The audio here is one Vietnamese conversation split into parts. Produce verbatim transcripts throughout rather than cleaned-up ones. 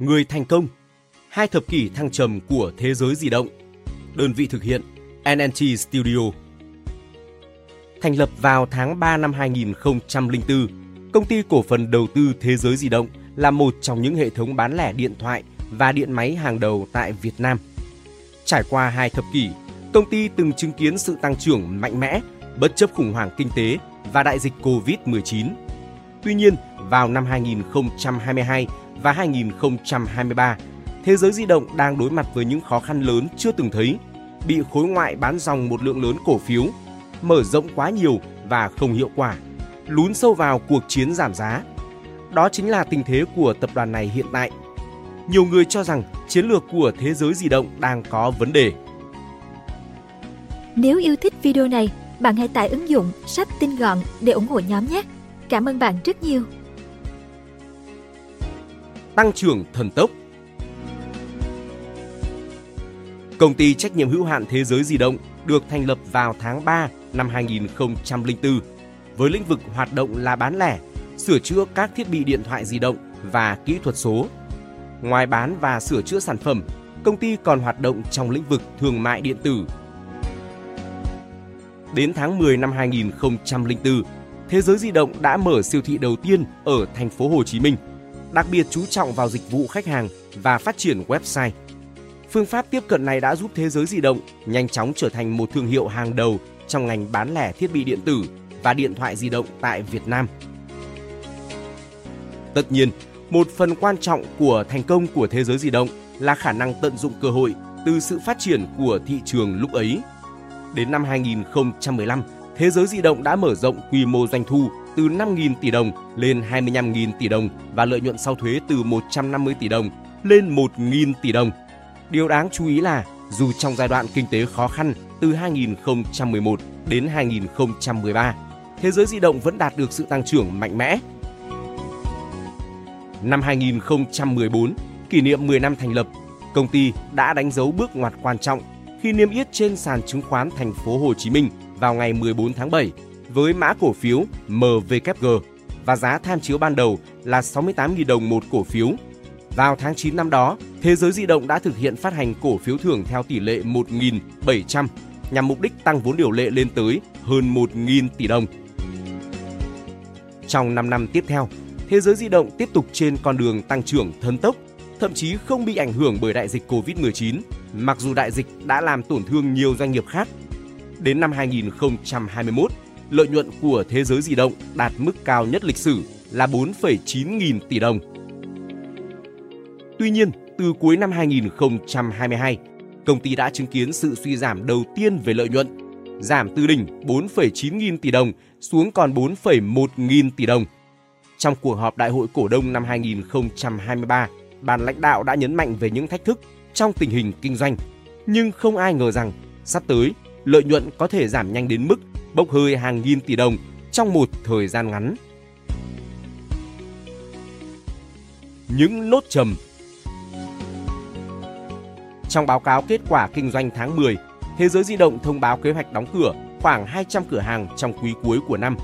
Người thành công, hai thập kỷ thăng trầm của thế giới di động. Đơn vị thực hiện en en tê Studio. Thành lập vào tháng ba năm hai nghìn không trăm lẻ bốn, Công ty Cổ phần Đầu tư Thế giới di động là một trong những hệ thống bán lẻ điện thoại và điện máy hàng đầu tại Việt Nam. Trải qua hai thập kỷ, công ty từng chứng kiến sự tăng trưởng mạnh mẽ bất chấp khủng hoảng kinh tế và đại dịch Covid mười chín. Tuy nhiên, vào năm hai nghìn không trăm hai mươi hai và hai nghìn không trăm hai mươi ba, thế giới di động đang đối mặt với những khó khăn lớn chưa từng thấy, bị khối ngoại bán ròng một lượng lớn cổ phiếu, mở rộng quá nhiều và không hiệu quả, lún sâu vào cuộc chiến giảm giá. Đó chính là tình thế của tập đoàn này hiện tại. Nhiều người cho rằng chiến lược của thế giới di động đang có vấn đề. Nếu yêu thích video này, bạn hãy tải ứng dụng Sách Tinh Gọn để ủng hộ nhóm nhé. Cảm ơn bạn rất nhiều. Tăng trưởng thần tốc. Công ty trách nhiệm hữu hạn Thế giới di động được thành lập vào tháng ba năm hai nghìn không trăm lẻ bốn với lĩnh vực hoạt động là bán lẻ, sửa chữa các thiết bị điện thoại di động và kỹ thuật số. Ngoài bán và sửa chữa sản phẩm, công ty còn hoạt động trong lĩnh vực thương mại điện tử. Đến tháng mười năm hai nghìn không trăm lẻ bốn, Thế giới di động đã mở siêu thị đầu tiên ở thành phố Hồ Chí Minh, đặc biệt chú trọng vào dịch vụ khách hàng và phát triển website. Phương pháp tiếp cận này đã giúp Thế giới di động nhanh chóng trở thành một thương hiệu hàng đầu trong ngành bán lẻ thiết bị điện tử và điện thoại di động tại Việt Nam. Tất nhiên, một phần quan trọng của thành công của Thế giới di động là khả năng tận dụng cơ hội từ sự phát triển của thị trường lúc ấy. Đến năm hai nghìn không trăm mười lăm, Thế giới di động đã mở rộng quy mô doanh thu từ năm nghìn tỷ đồng lên hai mươi lăm nghìn tỷ đồng và lợi nhuận sau thuế từ một trăm năm mươi tỷ đồng lên một nghìn tỷ đồng. Điều đáng chú ý là dù trong giai đoạn kinh tế khó khăn từ hai nghìn không trăm mười một đến hai nghìn không trăm mười ba, Thế giới di động vẫn đạt được sự tăng trưởng mạnh mẽ. Năm hai nghìn không trăm mười bốn, kỷ niệm mười năm thành lập, công ty đã đánh dấu bước ngoặt quan trọng khi niêm yết trên sàn chứng khoán Thành phố Hồ Chí Minh vào ngày mười bốn tháng bảy với mã cổ phiếu em vê giê và giá tham chiếu ban đầu là sáu mươi tám nghìn đồng một cổ phiếu. Vào tháng chín năm đó, Thế giới di động đã thực hiện phát hành cổ phiếu thưởng theo tỷ lệ một nghìn bảy trăm nhằm mục đích tăng vốn điều lệ lên tới hơn một nghìn tỷ đồng. Trong năm năm tiếp theo, Thế giới di động tiếp tục trên con đường tăng trưởng thần tốc, thậm chí không bị ảnh hưởng bởi đại dịch Covid mười chín, mặc dù đại dịch đã làm tổn thương nhiều doanh nghiệp khác. Đến năm hai nghìn không trăm hai mươi mốt, lợi nhuận của Thế giới di động đạt mức cao nhất lịch sử là bốn phẩy chín nghìn tỷ đồng. Tuy nhiên, từ cuối năm hai nghìn không trăm hai mươi hai, công ty đã chứng kiến sự suy giảm đầu tiên về lợi nhuận, giảm từ đỉnh bốn phẩy chín nghìn tỷ đồng xuống còn bốn phẩy một nghìn tỷ đồng. Trong cuộc họp Đại hội Cổ đông năm hai nghìn không trăm hai mươi ba, ban lãnh đạo đã nhấn mạnh về những thách thức trong tình hình kinh doanh, nhưng không ai ngờ rằng sắp tới lợi nhuận có thể giảm nhanh đến mức bốc hơi hàng nghìn tỷ đồng trong một thời gian ngắn. Những nốt trầm. Trong báo cáo kết quả kinh doanh tháng mười, Thế giới di động thông báo kế hoạch đóng cửa khoảng hai trăm cửa hàng trong quý cuối của năm.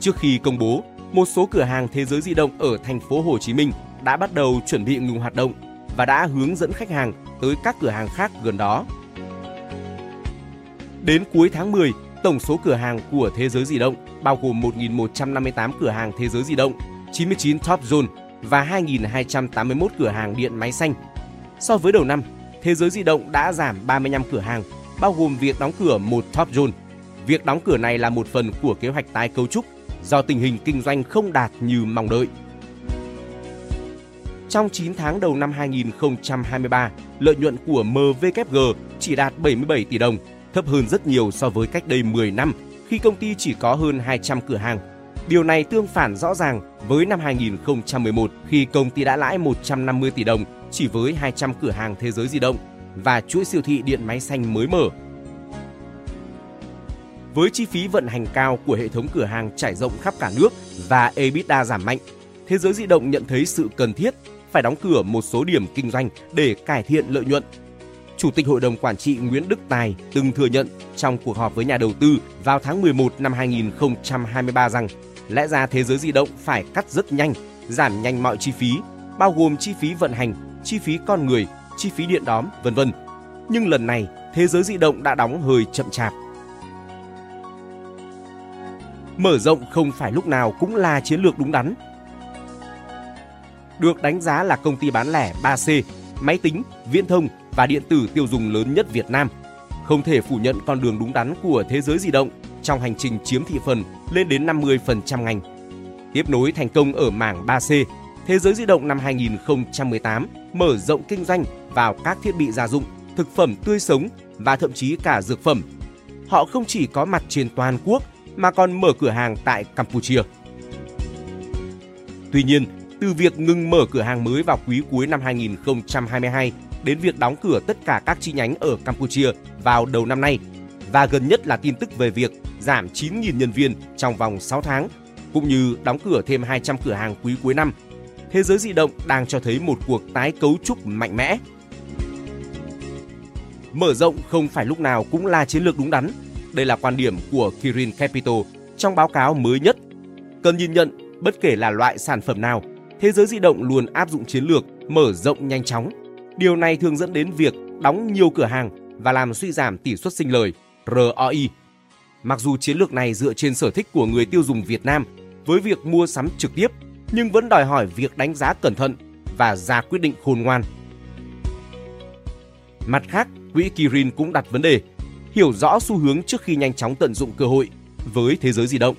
Trước khi công bố, một số cửa hàng Thế giới di động ở thành phố Hồ Chí Minh đã bắt đầu chuẩn bị ngừng hoạt động và đã hướng dẫn khách hàng tới các cửa hàng khác gần đó. Đến cuối tháng mười, tổng số cửa hàng của Thế giới di động bao gồm một nghìn một trăm năm mươi tám cửa hàng Thế giới di động, chín mươi chín Top Zone và hai nghìn hai trăm tám mươi mốt cửa hàng Điện Máy Xanh. So với đầu năm, Thế giới di động đã giảm ba mươi lăm cửa hàng, bao gồm việc đóng cửa một Top Zone. Việc đóng cửa này là một phần của kế hoạch tái cấu trúc do tình hình kinh doanh không đạt như mong đợi. Trong chín tháng đầu năm hai nghìn không trăm hai mươi ba, lợi nhuận của em vê giê chỉ đạt bảy mươi bảy tỷ đồng, thấp hơn rất nhiều so với cách đây mười năm khi công ty chỉ có hơn hai trăm cửa hàng. Điều này tương phản rõ ràng với năm hai nghìn không trăm mười một khi công ty đã lãi một trăm năm mươi tỷ đồng chỉ với hai trăm cửa hàng Thế giới di động và chuỗi siêu thị Điện Máy Xanh mới mở. Với chi phí vận hành cao của hệ thống cửa hàng trải rộng khắp cả nước và EBITDA giảm mạnh, Thế giới di động nhận thấy sự cần thiết phải đóng cửa một số điểm kinh doanh để cải thiện lợi nhuận. Chủ tịch Hội đồng Quản trị Nguyễn Đức Tài từng thừa nhận trong cuộc họp với nhà đầu tư vào tháng mười một năm hai nghìn không trăm hai mươi ba rằng lẽ ra Thế giới di động phải cắt rất nhanh, giảm nhanh mọi chi phí bao gồm chi phí vận hành, chi phí con người, chi phí điện đóm, vân vân. Nhưng lần này, thế giới di động đã đóng hơi chậm chạp. Mở rộng không phải lúc nào cũng là chiến lược đúng đắn. Được đánh giá là công ty bán lẻ ba C, máy tính, viễn thông và điện tử tiêu dùng lớn nhất Việt Nam, không thể phủ nhận con đường đúng đắn của thế giới di động trong hành trình chiếm thị phần lên đến năm mươi phần trăm ngành. Tiếp nối thành công ở mảng ba C, thế giới di động năm hai nghìn không trăm mười tám mở rộng kinh doanh vào các thiết bị gia dụng, thực phẩm tươi sống và thậm chí cả dược phẩm. Họ không chỉ có mặt trên toàn quốc mà còn mở cửa hàng tại Campuchia. Tuy nhiên, từ việc ngừng mở cửa hàng mới vào quý cuối năm hai nghìn không trăm hai mươi hai đến việc đóng cửa tất cả các chi nhánh ở Campuchia vào đầu năm nay, và gần nhất là tin tức về việc giảm chín nghìn nhân viên trong vòng sáu tháng, cũng như đóng cửa thêm hai trăm cửa hàng quý cuối năm, thế giới di động đang cho thấy một cuộc tái cấu trúc mạnh mẽ. Mở rộng không phải lúc nào cũng là chiến lược đúng đắn. Đây là quan điểm của Kirin Capital trong báo cáo mới nhất. Cần nhìn nhận, bất kể là loại sản phẩm nào, thế giới di động luôn áp dụng chiến lược mở rộng nhanh chóng. Điều này thường dẫn đến việc đóng nhiều cửa hàng và làm suy giảm tỷ suất sinh lời (R O I). Mặc dù chiến lược này dựa trên sở thích của người tiêu dùng Việt Nam với việc mua sắm trực tiếp, nhưng vẫn đòi hỏi việc đánh giá cẩn thận và ra quyết định khôn ngoan. Mặt khác, quỹ Kirin cũng đặt vấn đề hiểu rõ xu hướng trước khi nhanh chóng tận dụng cơ hội với thế giới di động.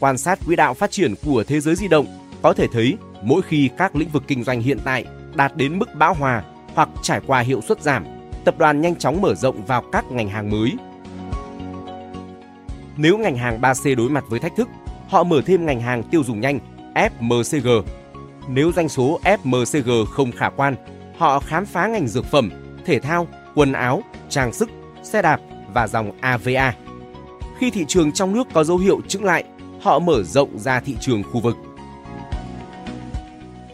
Quan sát quỹ đạo phát triển của thế giới di động có thể thấy mỗi khi các lĩnh vực kinh doanh hiện tại đạt đến mức bão hòa hoặc trải qua hiệu suất giảm, tập đoàn nhanh chóng mở rộng vào các ngành hàng mới. Nếu ngành hàng ba C đối mặt với thách thức, họ mở thêm ngành hàng tiêu dùng nhanh F M C G. Nếu doanh số F M C G không khả quan, họ khám phá ngành dược phẩm, thể thao, quần áo, trang sức, xe đạp và dòng A V A. Khi thị trường trong nước có dấu hiệu chững lại, họ mở rộng ra thị trường khu vực.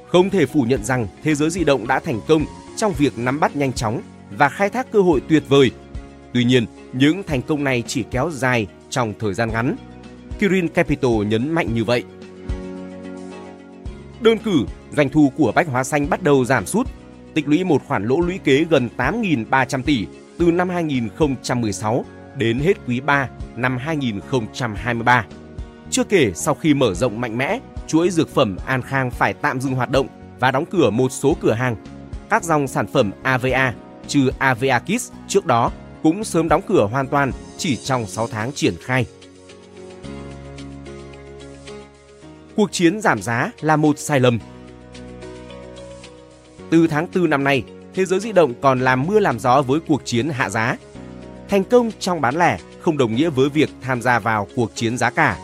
Không thể phủ nhận rằng thế giới di động đã thành công trong việc nắm bắt nhanh chóng và khai thác cơ hội tuyệt vời. Tuy nhiên, những thành công này chỉ kéo dài trong thời gian ngắn. Kirin Capital nhấn mạnh như vậy. Đơn cử, doanh thu của Bách Hóa Xanh bắt đầu giảm sút, tích lũy một khoản lỗ lũy kế gần tám nghìn ba trăm tỷ từ năm hai nghìn không trăm mười sáu đến hết quý ba năm hai nghìn không trăm hai mươi ba. Chưa kể, sau khi mở rộng mạnh mẽ, chuỗi dược phẩm An Khang phải tạm dừng hoạt động và đóng cửa một số cửa hàng. Các dòng sản phẩm A V A, trừ A V A Kids trước đó, cũng sớm đóng cửa hoàn toàn chỉ trong sáu tháng triển khai. Cuộc chiến giảm giá là một sai lầm. Từ tháng tư năm nay, thế giới di động còn làm mưa làm gió với cuộc chiến hạ giá. Thành công trong bán lẻ không đồng nghĩa với việc tham gia vào cuộc chiến giá cả.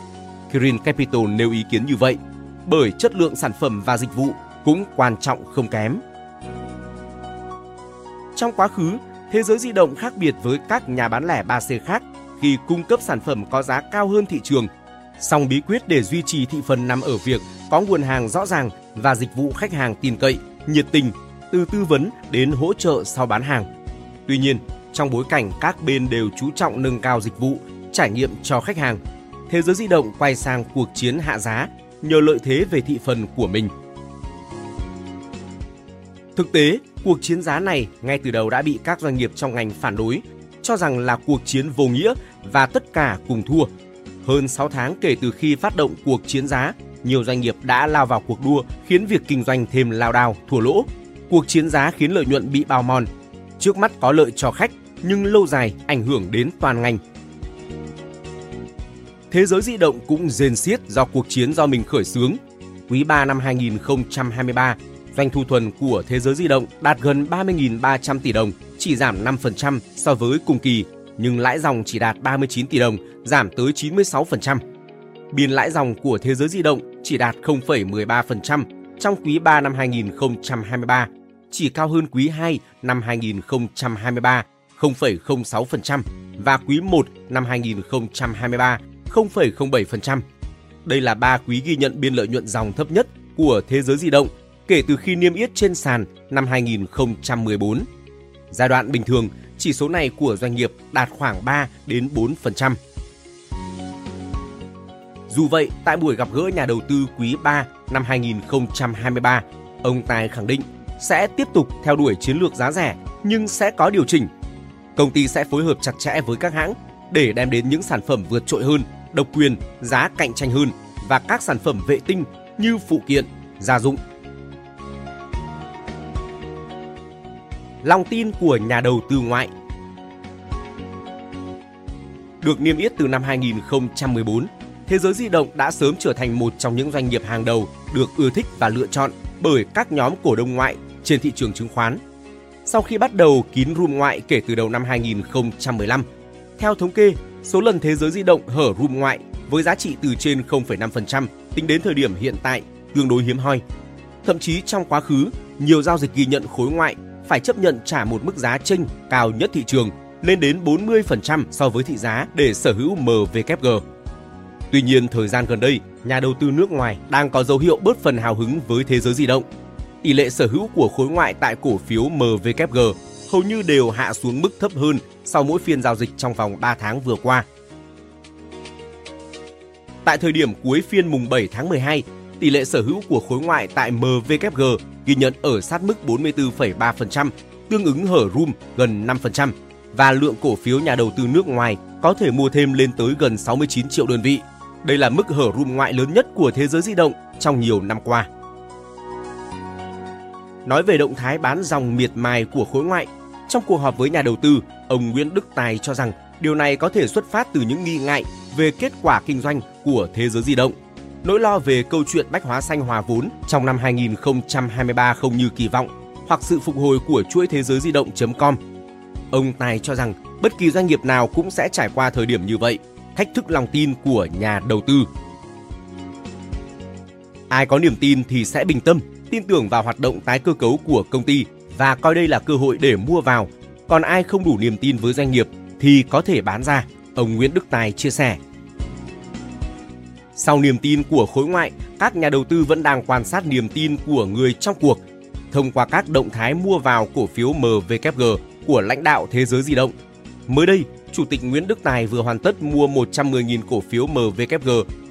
Kirin Capital nêu ý kiến như vậy, bởi chất lượng sản phẩm và dịch vụ cũng quan trọng không kém. Trong quá khứ, thế giới di động khác biệt với các nhà bán lẻ ba C khác khi cung cấp sản phẩm có giá cao hơn thị trường. Song bí quyết để duy trì thị phần nằm ở việc có nguồn hàng rõ ràng và dịch vụ khách hàng tin cậy, nhiệt tình, từ tư vấn đến hỗ trợ sau bán hàng. Tuy nhiên, trong bối cảnh các bên đều chú trọng nâng cao dịch vụ, trải nghiệm cho khách hàng, thế giới di động quay sang cuộc chiến hạ giá nhờ lợi thế về thị phần của mình. Thực tế, cuộc chiến giá này ngay từ đầu đã bị các doanh nghiệp trong ngành phản đối, cho rằng là cuộc chiến vô nghĩa và tất cả cùng thua. Hơn sáu tháng kể từ khi phát động cuộc chiến giá, nhiều doanh nghiệp đã lao vào cuộc đua khiến việc kinh doanh thêm lao đao, thua lỗ. Cuộc chiến giá khiến lợi nhuận bị bào mòn. Trước mắt có lợi cho khách nhưng lâu dài ảnh hưởng đến toàn ngành. Thế giới di động cũng rên xiết do cuộc chiến do mình khởi xướng. Quý ba năm hai nghìn không trăm hai mươi ba, doanh thu thuần của thế giới di động đạt gần ba mươi nghìn ba trăm tỷ đồng, chỉ giảm năm phần trăm so với cùng kỳ, nhưng lãi ròng chỉ đạt ba mươi chín tỷ đồng, giảm tới chín mươi sáu phần trăm. Biên lãi ròng của thế giới di động chỉ đạt không phẩy mười ba phần trăm trong quý ba năm hai nghìn không trăm hai mươi ba, chỉ cao hơn quý hai năm hai nghìn không trăm hai mươi ba không phẩy không sáu phần trăm và quý một năm hai nghìn không trăm hai mươi ba không phẩy không bảy phần trăm. Đây là ba quý ghi nhận biên lợi nhuận ròng thấp nhất của thế giới di động kể từ khi niêm yết trên sàn năm hai nghìn không trăm mười bốn. Giai đoạn bình thường, chỉ số này của doanh nghiệp đạt khoảng ba đến bốn phần trăm. Dù vậy, tại buổi gặp gỡ nhà đầu tư quý ba năm hai nghìn không trăm hai mươi ba, Ông Tài khẳng định sẽ tiếp tục theo đuổi chiến lược giá rẻ nhưng sẽ có điều chỉnh. Công ty sẽ phối hợp chặt chẽ với các hãng để đem đến những sản phẩm vượt trội hơn, độc quyền, giá cạnh tranh hơn và các sản phẩm vệ tinh như phụ kiện, gia dụng. Lòng tin của nhà đầu tư ngoại. Được niêm yết từ năm hai nghìn không trăm mười bốn, Thế giới di động đã sớm trở thành một trong những doanh nghiệp hàng đầu được ưa thích và lựa chọn bởi các nhóm cổ đông ngoại trên thị trường chứng khoán. Sau khi bắt đầu kín room ngoại kể từ đầu năm hai nghìn không trăm mười lăm, theo thống kê, số lần Thế giới di động hở room ngoại với giá trị từ trên không phẩy năm phần trăm tính đến thời điểm hiện tại tương đối hiếm hoi. Thậm chí trong quá khứ, nhiều giao dịch ghi nhận khối ngoại phải chấp nhận trả một mức giá chênh cao nhất thị trường lên đến bốn mươi phần trăm so với thị giá để sở hữu em vê giê. Tuy nhiên, thời gian gần đây, nhà đầu tư nước ngoài đang có dấu hiệu bớt phần hào hứng với Thế giới di động. Tỷ lệ sở hữu của khối ngoại tại cổ phiếu em vê giê hầu như đều hạ xuống mức thấp hơn sau mỗi phiên giao dịch trong vòng ba tháng vừa qua. Tại thời điểm cuối phiên mùng bảy tháng mười hai, tỷ lệ sở hữu của khối ngoại tại em vê giê ghi nhận ở sát mức bốn mươi tư phẩy ba phần trăm, tương ứng hở room gần năm phần trăm, và lượng cổ phiếu nhà đầu tư nước ngoài có thể mua thêm lên tới gần sáu mươi chín triệu đơn vị. Đây là mức hở room ngoại lớn nhất của Thế giới di động trong nhiều năm qua. Nói về động thái bán dòng miệt mài của khối ngoại, trong cuộc họp với nhà đầu tư, ông Nguyễn Đức Tài cho rằng điều này có thể xuất phát từ những nghi ngại về kết quả kinh doanh của Thế giới di động. Nỗi lo về câu chuyện Bách Hóa Xanh hòa vốn trong năm hai nghìn không trăm hai mươi ba không như kỳ vọng hoặc sự phục hồi của chuỗi thế giới di động chấm com. Ông Tài cho rằng bất kỳ doanh nghiệp nào cũng sẽ trải qua thời điểm như vậy, thách thức lòng tin của nhà đầu tư. Ai có niềm tin thì sẽ bình tâm, tin tưởng vào hoạt động tái cơ cấu của công ty và coi đây là cơ hội để mua vào. Còn ai không đủ niềm tin với doanh nghiệp thì có thể bán ra, ông Nguyễn Đức Tài chia sẻ. Sau niềm tin của khối ngoại, các nhà đầu tư vẫn đang quan sát niềm tin của người trong cuộc thông qua các động thái mua vào cổ phiếu em vê giê của lãnh đạo Thế giới di động. Mới đây, Chủ tịch Nguyễn Đức Tài vừa hoàn tất mua một trăm mười nghìn cổ phiếu em vê giê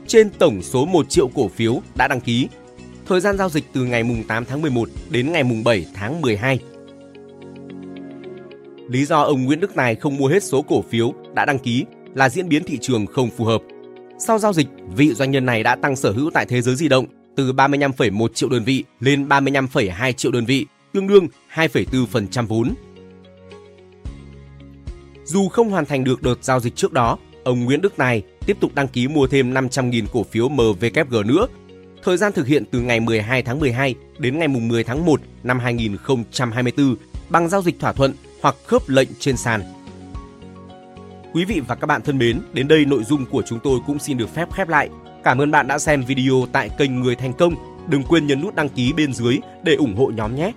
trên tổng số một triệu cổ phiếu đã đăng ký. Thời gian giao dịch từ ngày tám tháng mười một đến ngày bảy tháng mười hai. Lý do ông Nguyễn Đức Tài không mua hết số cổ phiếu đã đăng ký là diễn biến thị trường không phù hợp. Sau giao dịch, vị doanh nhân này đã tăng sở hữu tại Thế giới di động từ ba mươi lăm phẩy một triệu đơn vị lên ba mươi lăm phẩy hai triệu đơn vị, tương đương hai phẩy bốn phần trăm vốn. Dù không hoàn thành được đợt giao dịch trước đó, ông Nguyễn Đức Tài tiếp tục đăng ký mua thêm năm trăm nghìn cổ phiếu em vê giê nữa. Thời gian thực hiện từ ngày mười hai tháng mười hai đến ngày mười tháng một năm hai nghìn không trăm hai mươi tư bằng giao dịch thỏa thuận hoặc khớp lệnh trên sàn. Quý vị và các bạn thân mến, đến đây nội dung của chúng tôi cũng xin được phép khép lại. Cảm ơn bạn đã xem video tại kênh Người Thành Công. Đừng quên nhấn nút đăng ký bên dưới để ủng hộ nhóm nhé.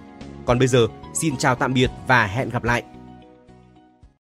Còn bây giờ, xin chào tạm biệt và hẹn gặp lại.